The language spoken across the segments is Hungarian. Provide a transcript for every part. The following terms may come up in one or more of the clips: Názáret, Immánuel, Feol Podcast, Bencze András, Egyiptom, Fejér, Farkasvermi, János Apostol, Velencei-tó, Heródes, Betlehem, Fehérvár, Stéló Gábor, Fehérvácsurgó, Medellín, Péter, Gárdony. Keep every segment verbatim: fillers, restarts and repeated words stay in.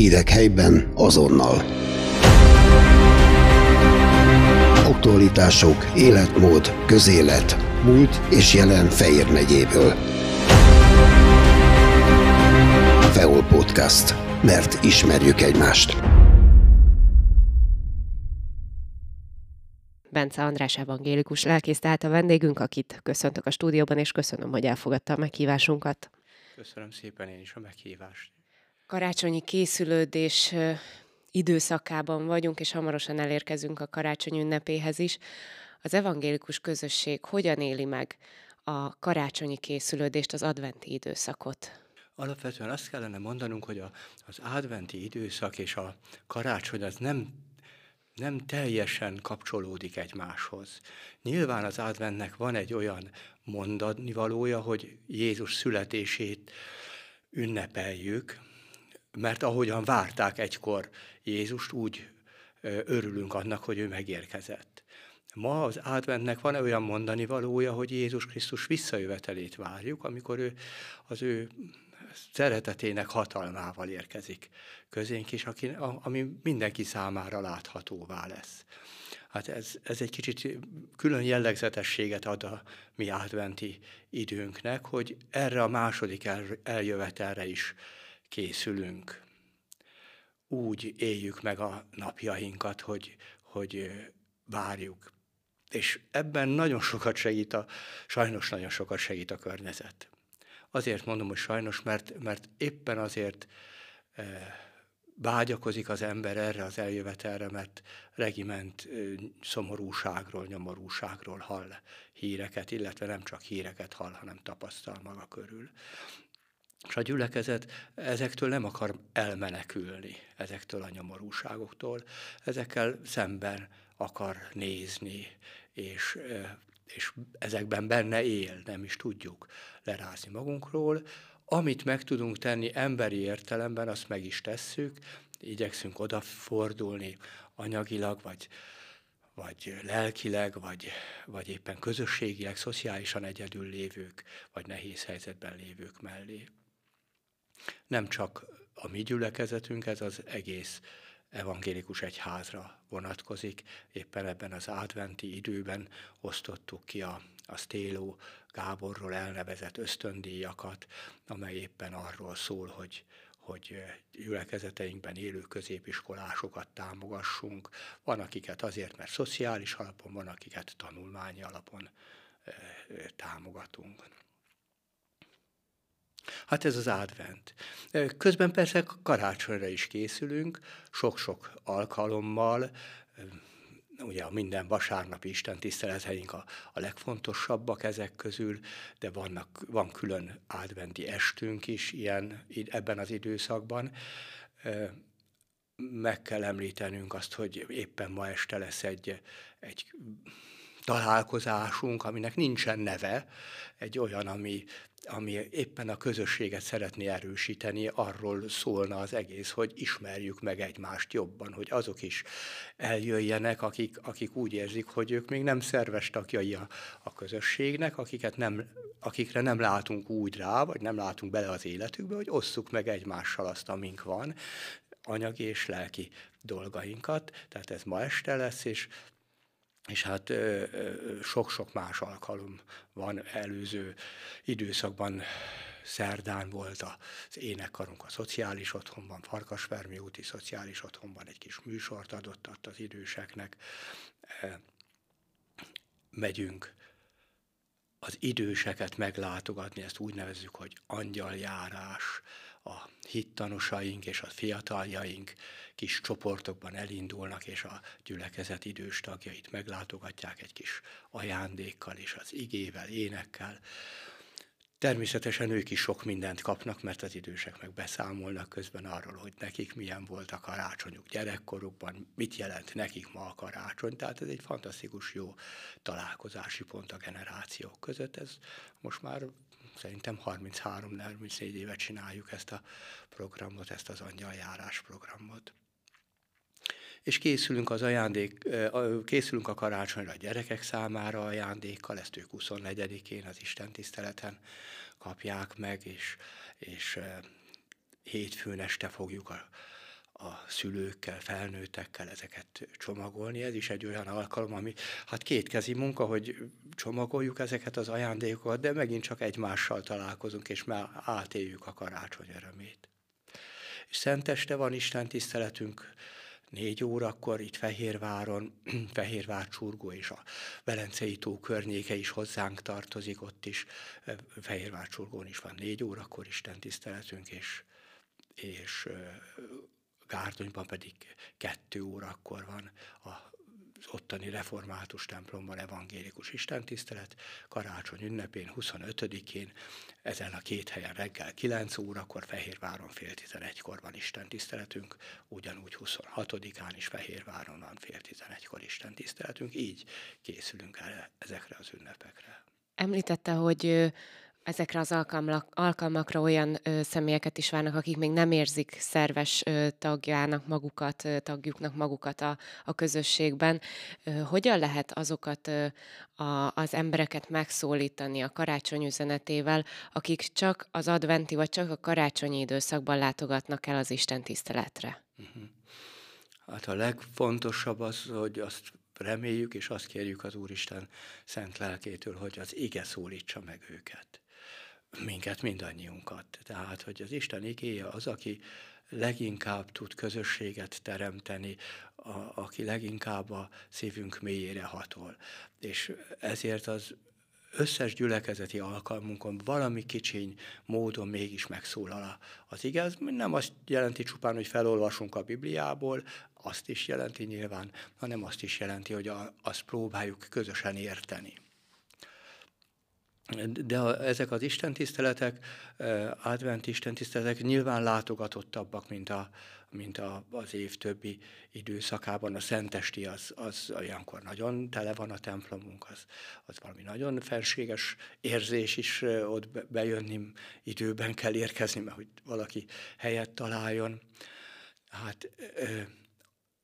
Hírek helyben azonnal. Aktualitások, életmód, közélet, múlt és jelen Fehér megyéből. Feol Podcast. Mert ismerjük egymást. Bencze András evangélikus lelkész tehát a vendégünk, akit köszöntök a stúdióban, és köszönöm, hogy elfogadta a meghívásunkat. Köszönöm szépen én is a meghívást. Karácsonyi készülődés időszakában vagyunk, és hamarosan elérkezünk a karácsony ünnepéhez is. Az evangélikus közösség hogyan éli meg a karácsonyi készülődést, az adventi időszakot? Alapvetően azt kellene mondanunk, hogy a, az adventi időszak és a karácsony az nem, nem teljesen kapcsolódik egymáshoz. Nyilván az adventnek van egy olyan mondani valója, hogy Jézus születését ünnepeljük, mert ahogyan várták egykor Jézust, úgy örülünk annak, hogy ő megérkezett. Ma az adventnek van olyan mondani valója, hogy Jézus Krisztus visszajövetelét várjuk, amikor ő, az ő szeretetének hatalmával érkezik közénk is, aki, ami mindenki számára láthatóvá lesz. Hát ez, ez egy kicsit külön jellegzetességet ad a mi adventi időnknek, hogy erre a második eljövetelre is készülünk. Úgy éljük meg a napjainkat, hogy, hogy várjuk. És ebben nagyon sokat segít, a, sajnos nagyon sokat segít a környezet. Azért mondom, hogy sajnos, mert, mert éppen azért e, vágyakozik az ember erre az eljövetelre, mert regiment e, szomorúságról, nyomorúságról hall híreket, illetve nem csak híreket hall, hanem tapasztal maga körül. És a gyülekezet ezektől nem akar elmenekülni, ezektől a nyomorúságoktól, ezekkel szemben akar nézni, és e, és ezekben benne él, nem is tudjuk lerázni magunkról. Amit meg tudunk tenni emberi értelemben, azt meg is tesszük, igyekszünk odafordulni anyagilag, vagy, vagy lelkileg, vagy, vagy éppen közösségileg, szociálisan egyedül lévők, vagy nehéz helyzetben lévők mellé. Nem csak a mi gyülekezetünk, ez az egész evangélikus egyházra vonatkozik. Éppen ebben az adventi időben osztottuk ki a, a Stéló Gáborról elnevezett ösztöndíjakat, amely éppen arról szól, hogy, hogy gyülekezeteinkben élő középiskolásokat támogassunk. Van akiket azért, mert szociális alapon, van akiket tanulmányi alapon e, támogatunk. Hát ez az advent. Közben persze karácsonyra is készülünk, sok-sok alkalommal, ugye a minden vasárnapi istentiszteleteink a, a legfontosabbak ezek közül, de vannak, van külön adventi estünk is ilyen, ebben az időszakban. Meg kell említenünk azt, hogy éppen ma este lesz egy... egy találkozásunk, aminek nincsen neve, egy olyan, ami, ami éppen a közösséget szeretné erősíteni, arról szólna az egész, hogy ismerjük meg egymást jobban, hogy azok is eljöjjenek, akik, akik úgy érzik, hogy ők még nem szerves tagjai a, a közösségnek, akiket nem, akikre nem látunk úgy rá, vagy nem látunk bele az életükbe, hogy osszuk meg egymással azt, amink van, anyagi és lelki dolgainkat. Tehát ez ma este lesz, és És hát sok-sok más alkalom van. Előző időszakban szerdán volt az énekkarunk a szociális otthonban, Farkasvermi úti szociális otthonban egy kis műsort adott ott az időseknek. Megyünk az időseket meglátogatni, ezt úgy nevezzük, hogy angyaljárás. A hittanosaink és a fiataljaink kis csoportokban elindulnak, és a gyülekezet idős tagjait meglátogatják egy kis ajándékkal és az igével, énekkel. Természetesen ők is sok mindent kapnak, mert az idősek meg beszámolnak közben arról, hogy nekik milyen volt a karácsonyuk gyerekkorukban, mit jelent nekik ma a karácsony. Tehát ez egy fantasztikus jó találkozási pont a generációk között. Ez most már szerintem harminchárom-harmincnégy éve csináljuk ezt a programot, ezt az angyaljárás programot. És készülünk, az ajándék, készülünk a karácsonyra a gyerekek számára ajándékkal, ezt ők huszonnegyedikén az istentiszteleten kapják meg, és, és hétfőn este fogjuk a, a szülőkkel, felnőttekkel ezeket csomagolni. Ez is egy olyan alkalom, ami hát kétkezi munka, hogy csomagoljuk ezeket az ajándékokat, de megint csak egymással találkozunk, és már átéljük a karácsony örömét. És szenteste van Isten tiszteletünk, négy órakor itt Fehérváron, Fehérvácsurgó és a Velencei-tó környéke is hozzánk tartozik, ott is Fehérvácsurgón is van négy órakor Isten tiszteletünk, és és Gárdonyban pedig kettő órakor van az ottani református templomban evangélikus istentisztelet, karácsony ünnepén, huszonötödikén, ezen a két helyen reggel kilenc órakor, Fehérváron fél tizenegykor van istentiszteletünk, ugyanúgy huszonhatodikán is Fehérváron van fél tizenegykor istentiszteletünk, így készülünk el ezekre az ünnepekre. Említette, hogy ezekre az alkalmakra olyan ö, személyeket is várnak, akik még nem érzik szerves ö, tagjának magukat, ö, tagjuknak magukat a, a közösségben. Ö, hogyan lehet azokat ö, a, az embereket megszólítani a karácsony üzenetével, akik csak az adventi vagy csak a karácsonyi időszakban látogatnak el az istentiszteletre? Uh-huh. Hát a legfontosabb az, hogy azt reméljük, és azt kérjük az Úristen szent lelkétől, hogy az ige szólítsa meg őket. Minket, mindannyiunkat. Tehát, hogy az Isten igéje az, aki leginkább tud közösséget teremteni, a, aki leginkább a szívünk mélyére hatol. És ezért az összes gyülekezeti alkalmunkon valami kicsiny módon mégis megszólal az ige. Ez nem azt jelenti csupán, hogy felolvasunk a Bibliából, azt is jelenti nyilván, hanem azt is jelenti, hogy a, azt próbáljuk közösen érteni. De a, ezek az istentiszteletek, adventi istentiszteletek nyilván látogatottabbak, mint, a, mint a, az év többi időszakában. A szentesti az, az olyankor nagyon tele van a templomunk, az, az valami nagyon felséges érzés is, ott bejönni időben kell érkezni, mert hogy valaki helyet találjon. Hát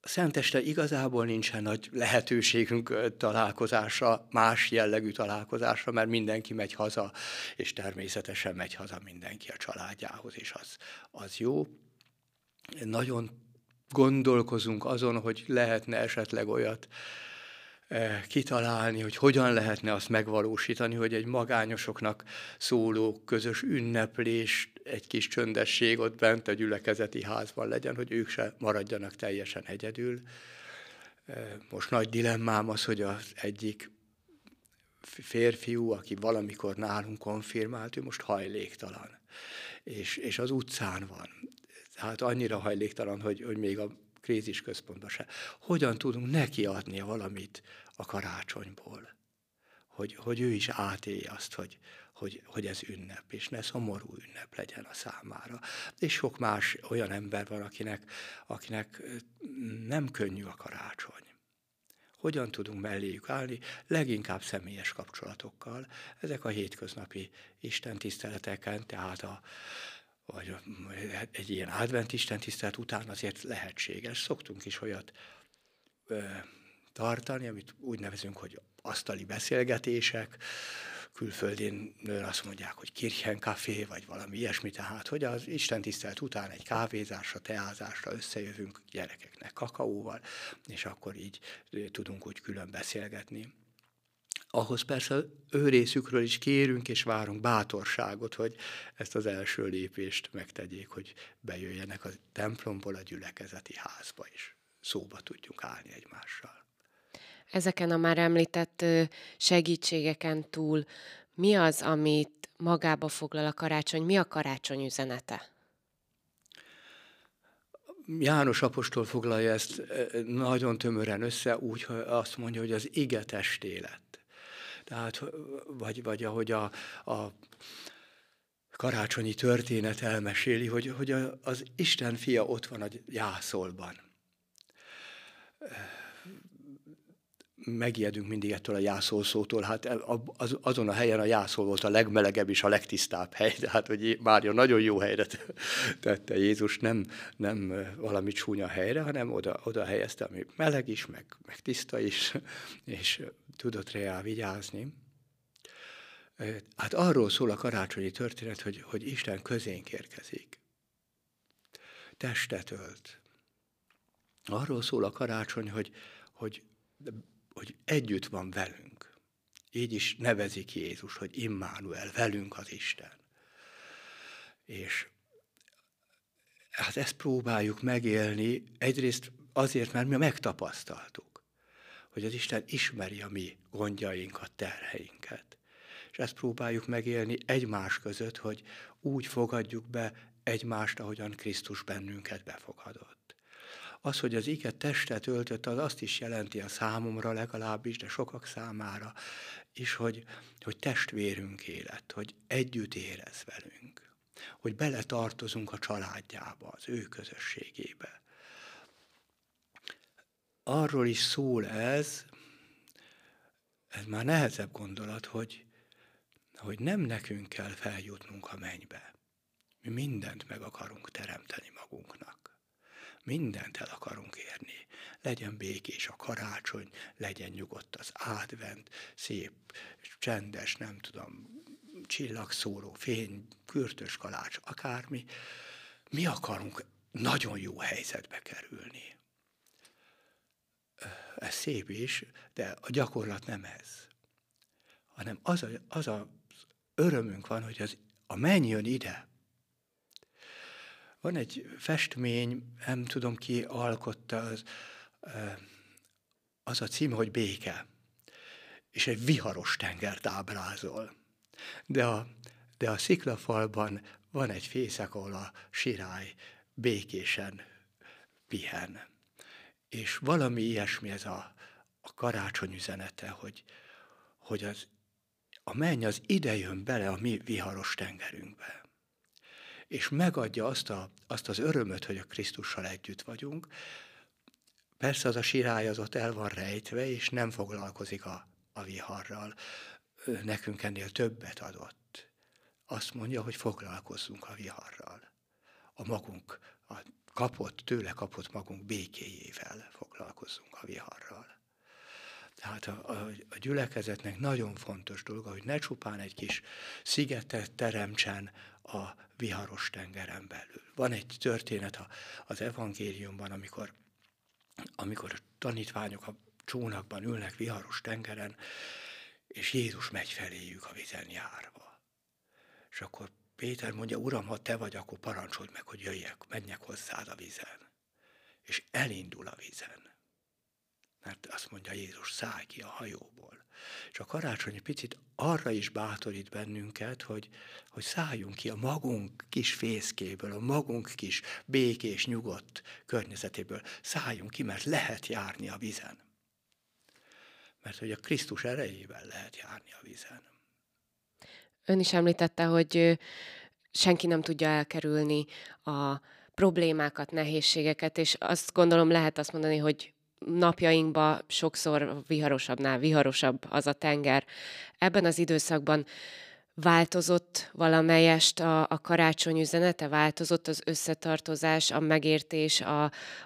a szenteste igazából nincsen nagy lehetőségünk találkozásra, más jellegű találkozásra, mert mindenki megy haza, és természetesen megy haza mindenki a családjához, és az, az jó. Nagyon gondolkozunk azon, hogy lehetne esetleg olyat kitalálni, hogy hogyan lehetne azt megvalósítani, hogy egy magányosoknak szóló közös ünneplés, egy kis csöndesség ott bent a gyülekezeti házban legyen, hogy ők se maradjanak teljesen egyedül. Most nagy dilemmám az, hogy az egyik férfiú, aki valamikor nálunk konfirmált, ő most hajléktalan, és, és az utcán van. Hát annyira hajléktalan, hogy, hogy még a krízis központban se. Hogyan tudunk neki adni valamit a karácsonyból? Hogy, hogy ő is átélje azt, hogy, hogy, hogy ez ünnep, és ne szomorú ünnep legyen a számára. És sok más olyan ember van, akinek, akinek nem könnyű a karácsony. Hogyan tudunk melléjük állni? Leginkább személyes kapcsolatokkal. Ezek a hétköznapi istentiszteleteken, tehát a vagy egy ilyen advent istentisztelet után azért lehetséges. Szoktunk is olyat ö, tartani, amit úgy nevezünk, hogy asztali beszélgetések. Külföldén azt mondják, hogy kirchenkafé, vagy valami ilyesmi. Tehát, hogy az istentisztelet után egy kávézásra, teázásra összejövünk gyerekeknek kakaóval, és akkor így tudunk úgy külön beszélgetni. Ahhoz persze ő részükről is kérünk és várunk bátorságot, hogy ezt az első lépést megtegyék, hogy bejöjjenek a templomból a gyülekezeti házba is. Szóba tudjunk állni egymással. Ezeken a már említett segítségeken túl mi az, amit magába foglal a karácsony? Mi a karácsony üzenete? János Apostol foglalja ezt nagyon tömören össze, úgyhogy azt mondja, hogy az ige testé lett. Tehát, vagy, vagy ahogy a, a karácsonyi történet elmeséli, hogy, hogy az Isten fia ott van a jászolban. Megijedünk mindig ettől a jászol szótól, hát az, azon a helyen a jászol volt a legmelegebb és a legtisztább hely, tehát hogy Mária nagyon jó helyre tette Jézus, nem, nem valami csúnya helyre, hanem oda, oda helyezte, ami meleg is, meg, meg tiszta is, és tudott rá vigyázni. Hát arról szól a karácsonyi történet, hogy, hogy Isten közénk érkezik. Testet ölt, Arról szól a karácsony, hogy, hogy, hogy együtt van velünk. Így is nevezik Jézus, hogy Immánuel, velünk az Isten. És hát ezt próbáljuk megélni egyrészt azért, mert mi megtapasztaltuk, hogy az Isten ismeri a mi gondjainkat, terheinket. És ezt próbáljuk megélni egymás között, hogy úgy fogadjuk be egymást, ahogyan Krisztus bennünket befogadott. Az, hogy az ige testet öltött, az azt is jelenti a számomra legalábbis, de sokak számára is, hogy, hogy testvérünk élet, hogy együtt érez velünk, hogy beletartozunk a családjába, az ő közösségébe. Arról is szól ez, ez már nehezebb gondolat, hogy, hogy nem nekünk kell feljutnunk a mennybe. Mi mindent meg akarunk teremteni magunknak. Mindent el akarunk érni. Legyen békés a karácsony, legyen nyugodt az advent, szép, csendes, nem tudom, csillagszóró, fény, kürtös kalács, akármi. Mi akarunk nagyon jó helyzetbe kerülni. Ez szép is, de a gyakorlat nem ez. Hanem az a, az a örömünk van, hogy az, a menny jön ide. Van egy festmény, nem tudom ki alkotta, az, az a cím, hogy Béke, és egy viharos tengert ábrázol. De a, de a sziklafalban van egy fészek, ahol a sirály békésen pihen. És valami ilyesmi ez a, a karácsony üzenete, hogy, hogy az, a menny az ide jön bele a mi viharos tengerünkbe. És megadja azt, a, azt az örömöt, hogy a Krisztussal együtt vagyunk. Persze az a sirály az ott el van rejtve, és nem foglalkozik a, a viharral. Ő nekünk ennél többet adott. Azt mondja, hogy foglalkozzunk a viharral. A magunk, a kapott, tőle kapott magunk békéjével foglalkozzunk a viharral. Tehát a, a, a gyülekezetnek nagyon fontos dolga, hogy ne csupán egy kis szigetet teremtsen a viharos tengeren belül. Van egy történet a, az evangéliumban, amikor, amikor a tanítványok a csónakban ülnek viharos tengeren, és Jézus megy feléjük a vizen járva. És akkor Péter mondja, Uram, ha te vagy, akkor parancsold meg, hogy jöjjek, menjek hozzád a vizen. És elindul a vizen. Mert azt mondja Jézus, szállj ki a hajóból. És a karácsony egy picit arra is bátorít bennünket, hogy, hogy szálljunk ki a magunk kis fészkéből, a magunk kis békés, nyugodt környezetéből. Szálljunk ki, mert lehet járni a vizen. Mert hogy a Krisztus erejével lehet járni a vizen. Ön is említette, hogy senki nem tudja elkerülni a problémákat, nehézségeket, és azt gondolom lehet azt mondani, hogy napjainkban sokszor viharosabbnál viharosabb az a tenger. Ebben az időszakban változott valamelyest a, a karácsony üzenete, változott az összetartozás, a megértés, a,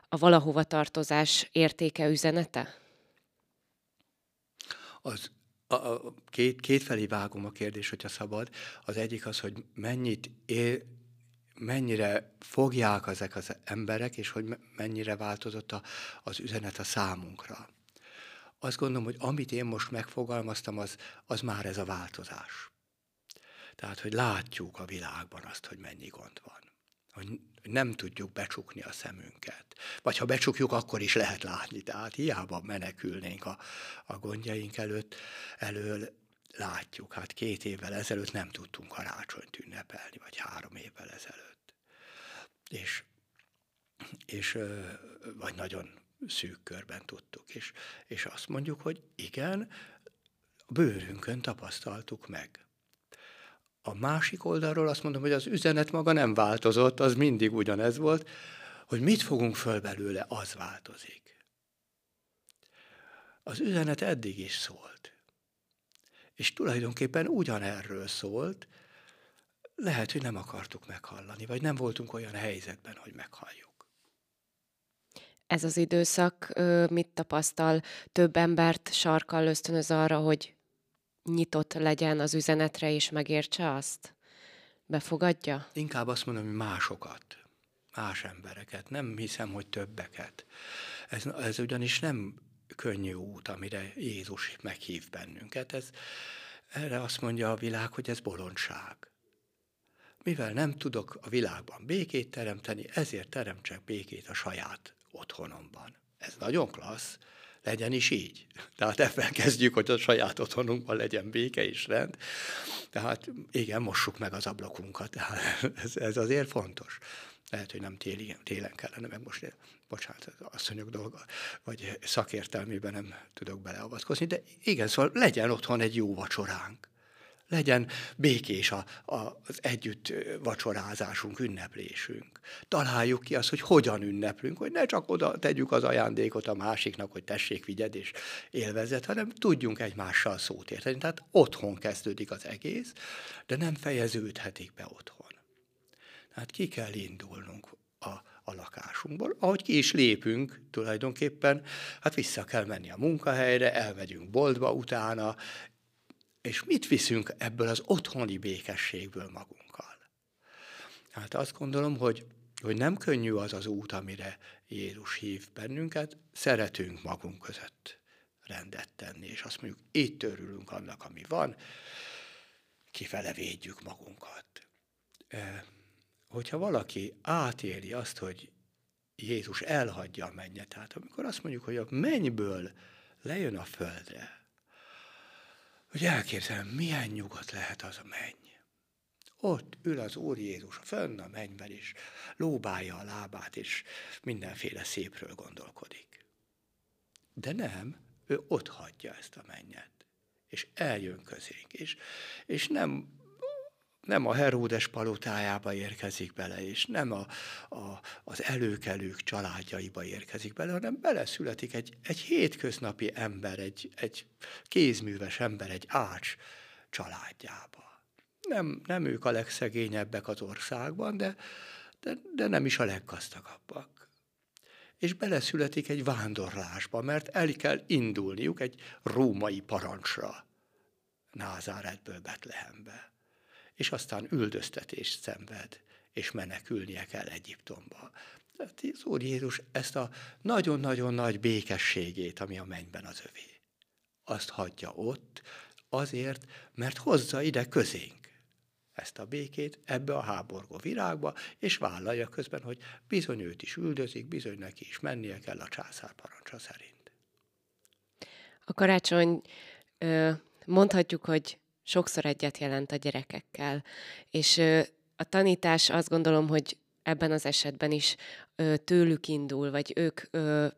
a valahova tartozás értéke, üzenete? Az, a, a, két, kétfelé vágom a kérdés, hogyha szabad. Az egyik az, hogy mennyit él, mennyire fogják ezek az emberek, és hogy mennyire változott a, az üzenet a számunkra. Azt gondolom, hogy amit én most megfogalmaztam, az, az már ez a változás. Tehát, hogy látjuk a világban azt, hogy mennyi gond van. Hogy nem tudjuk becsukni a szemünket. Vagy ha becsukjuk, akkor is lehet látni. Tehát hiába menekülnénk a, a gondjaink előtt, elől, látjuk, hát két évvel ezelőtt nem tudtunk karácsonyt ünnepelni, vagy három évvel ezelőtt. És, és vagy nagyon szűk körben tudtuk. És, és azt mondjuk, hogy igen, a bőrünkön tapasztaltuk meg. A másik oldalról azt mondom, hogy az üzenet maga nem változott, az mindig ugyanez volt, hogy mit fogunk föl belőle, az változik. Az üzenet eddig is szólt. És tulajdonképpen ugyanerről szólt, lehet, hogy nem akartuk meghallani, vagy nem voltunk olyan helyzetben, hogy meghalljuk. Ez az időszak mit tapasztal? Több embert sarkal ösztönöz arra, hogy nyitott legyen az üzenetre, és megértse azt? Befogadja? Inkább azt mondom, hogy másokat. más embereket, nem hiszem, hogy többeket. Ez, ez ugyanis nem könnyű út, amire Jézus meghív bennünket. Ez, erre azt mondja a világ, hogy ez bolondság. Mivel nem tudok a világban békét teremteni, ezért teremtsek békét a saját otthonomban. Ez nagyon klassz, legyen is így. Tehát ebben kezdjük, hogy a saját otthonunkban legyen béke és rend. Tehát igen, mossuk meg az ablakunkat. Ez, ez azért fontos. Lehet, hogy nem téli, télen kellene, meg most, bocsánat, asszonyok dolga, vagy szakértelmében nem tudok beleavatkozni, de igen, szóval legyen otthon egy jó vacsoránk. Legyen békés a, a, az együtt vacsorázásunk, ünneplésünk. Találjuk ki azt, hogy hogyan ünneplünk, hogy ne csak oda tegyük az ajándékot a másiknak, hogy tessék, vigyed és élvezet, hanem tudjunk egymással szót érteni. Tehát otthon kezdődik az egész, de nem fejeződhetik be otthon. Tehát ki kell indulnunk a, a lakásunkból. Ahogy ki is lépünk tulajdonképpen, hát vissza kell menni a munkahelyre, elmegyünk boltba utána, és mit viszünk ebből az otthoni békességből magunkkal? Hát azt gondolom, hogy, hogy nem könnyű az az út, amire Jézus hív bennünket, szeretünk magunk között rendet tenni, és azt mondjuk, itt örülünk annak, ami van, kifele védjük magunkat. Hogyha valaki átéli azt, hogy Jézus elhagyja a mennyet, tehát amikor azt mondjuk, hogy a mennyből lejön a földre, hogy elképzelem, milyen nyugodt lehet az a menny. Ott ül az Úr Jézus fönn a mennyben, és lóbálja a lábát, és mindenféle szépről gondolkodik. De nem, ő ott hagyja ezt a mennyet, és eljön közénk, és, és nem, nem a Heródes palotájába érkezik bele, és nem a, a, az előkelők családjaiba érkezik bele, hanem beleszületik egy, egy hétköznapi ember, egy, egy kézműves ember, egy ács családjába. Nem, nem ők a legszegényebbek az országban, de, de, de nem is a leggazdagabbak. És beleszületik egy vándorlásba, mert el kell indulniuk egy római parancsra, Názáretből Betlehembe. És aztán üldöztetést szenved, és menekülnie kell Egyiptomba. Tehát az Úr Jézus ezt a nagyon-nagyon nagy békességét, ami a mennyben az övé, azt hagyja ott, azért, mert hozza ide közénk ezt a békét, ebbe a háborgó virágba, és vállalja közben, hogy bizony őt is üldözik, bizony neki is mennie kell a császár parancsa szerint. A karácsony, mondhatjuk, hogy sokszor egyet jelent a gyerekekkel, és a tanítás azt gondolom, hogy ebben az esetben is tőlük indul, vagy ők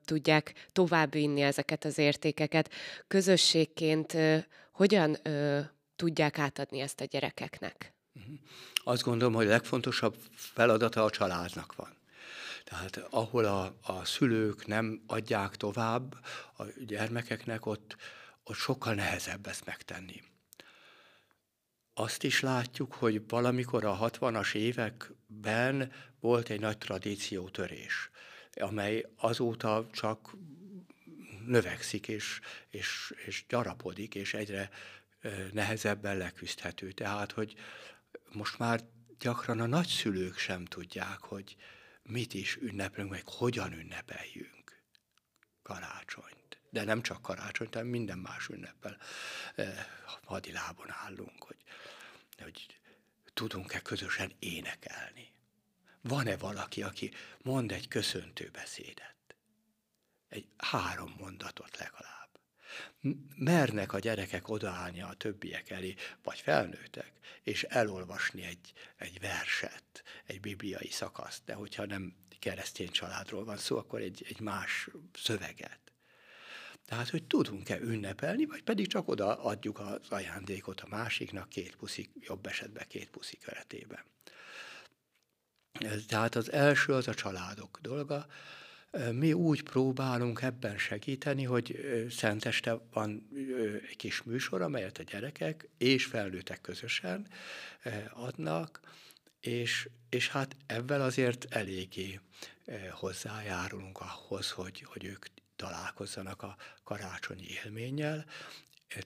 tudják továbbvinni ezeket az értékeket. Közösségként hogyan tudják átadni ezt a gyerekeknek? Azt gondolom, hogy a legfontosabb feladata a családnak van. Tehát ahol a, a szülők nem adják tovább a gyermekeknek, ott, ott sokkal nehezebb ezt megtenni. Azt is látjuk, hogy valamikor a hatvanas években volt egy nagy tradíciótörés, amely azóta csak növekszik, és, és, és gyarapodik, és egyre nehezebben leküzdhető. Tehát, hogy most már gyakran a nagyszülők sem tudják, hogy mit is ünneplünk, meg hogyan ünnepeljünk karácsonyt. De nem csak karácsonyt, hanem minden más ünneppel hadilábon állunk, hogy, hogy tudunk-e közösen énekelni. Van-e valaki, aki mond egy köszöntő beszédet? Egy három mondatot legalább. Mernek a gyerekek odaállni a többiek elé, vagy felnőttek, és elolvasni egy, egy verset, egy bibliai szakaszt, de hogyha nem keresztény családról van szó, akkor egy, egy más szöveget. Tehát, hogy tudunk-e ünnepelni, vagy pedig csak oda adjuk az ajándékot a másiknak, két puszi, jobb esetben két puszi keretében. Tehát az első az a családok dolga. Mi úgy próbálunk ebben segíteni, hogy szenteste van egy kis műsor, amelyet a gyerekek és felnőttek közösen adnak, és, és hát ebben azért eléggé hozzájárulunk ahhoz, hogy, hogy ők találkozzanak a karácsonyi élménnyel,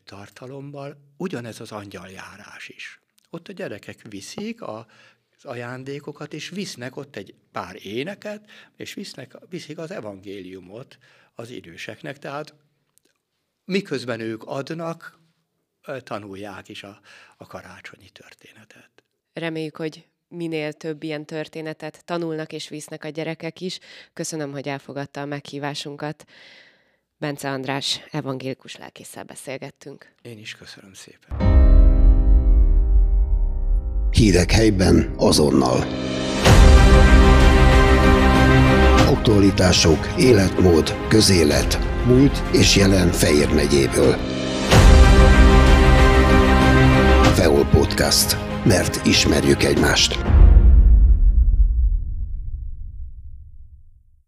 tartalommal, ugyanez az angyal járás is. Ott a gyerekek viszik a az ajándékokat, és visznek ott egy pár éneket, és visznek, viszik az evangéliumot az időseknek. Tehát miközben ők adnak, tanulják is a, a karácsonyi történetet. Reméljük, hogy minél több ilyen történetet tanulnak és visznek a gyerekek is. Köszönöm, hogy elfogadta a meghívásunkat. Bencze András evangélikus lelkésszel beszélgettünk. Én is köszönöm szépen. Hírek helyben azonnal. Aktualitások, életmód, közélet, múlt és jelen Fejér megyéből. Feol Podcast. Mert ismerjük egymást.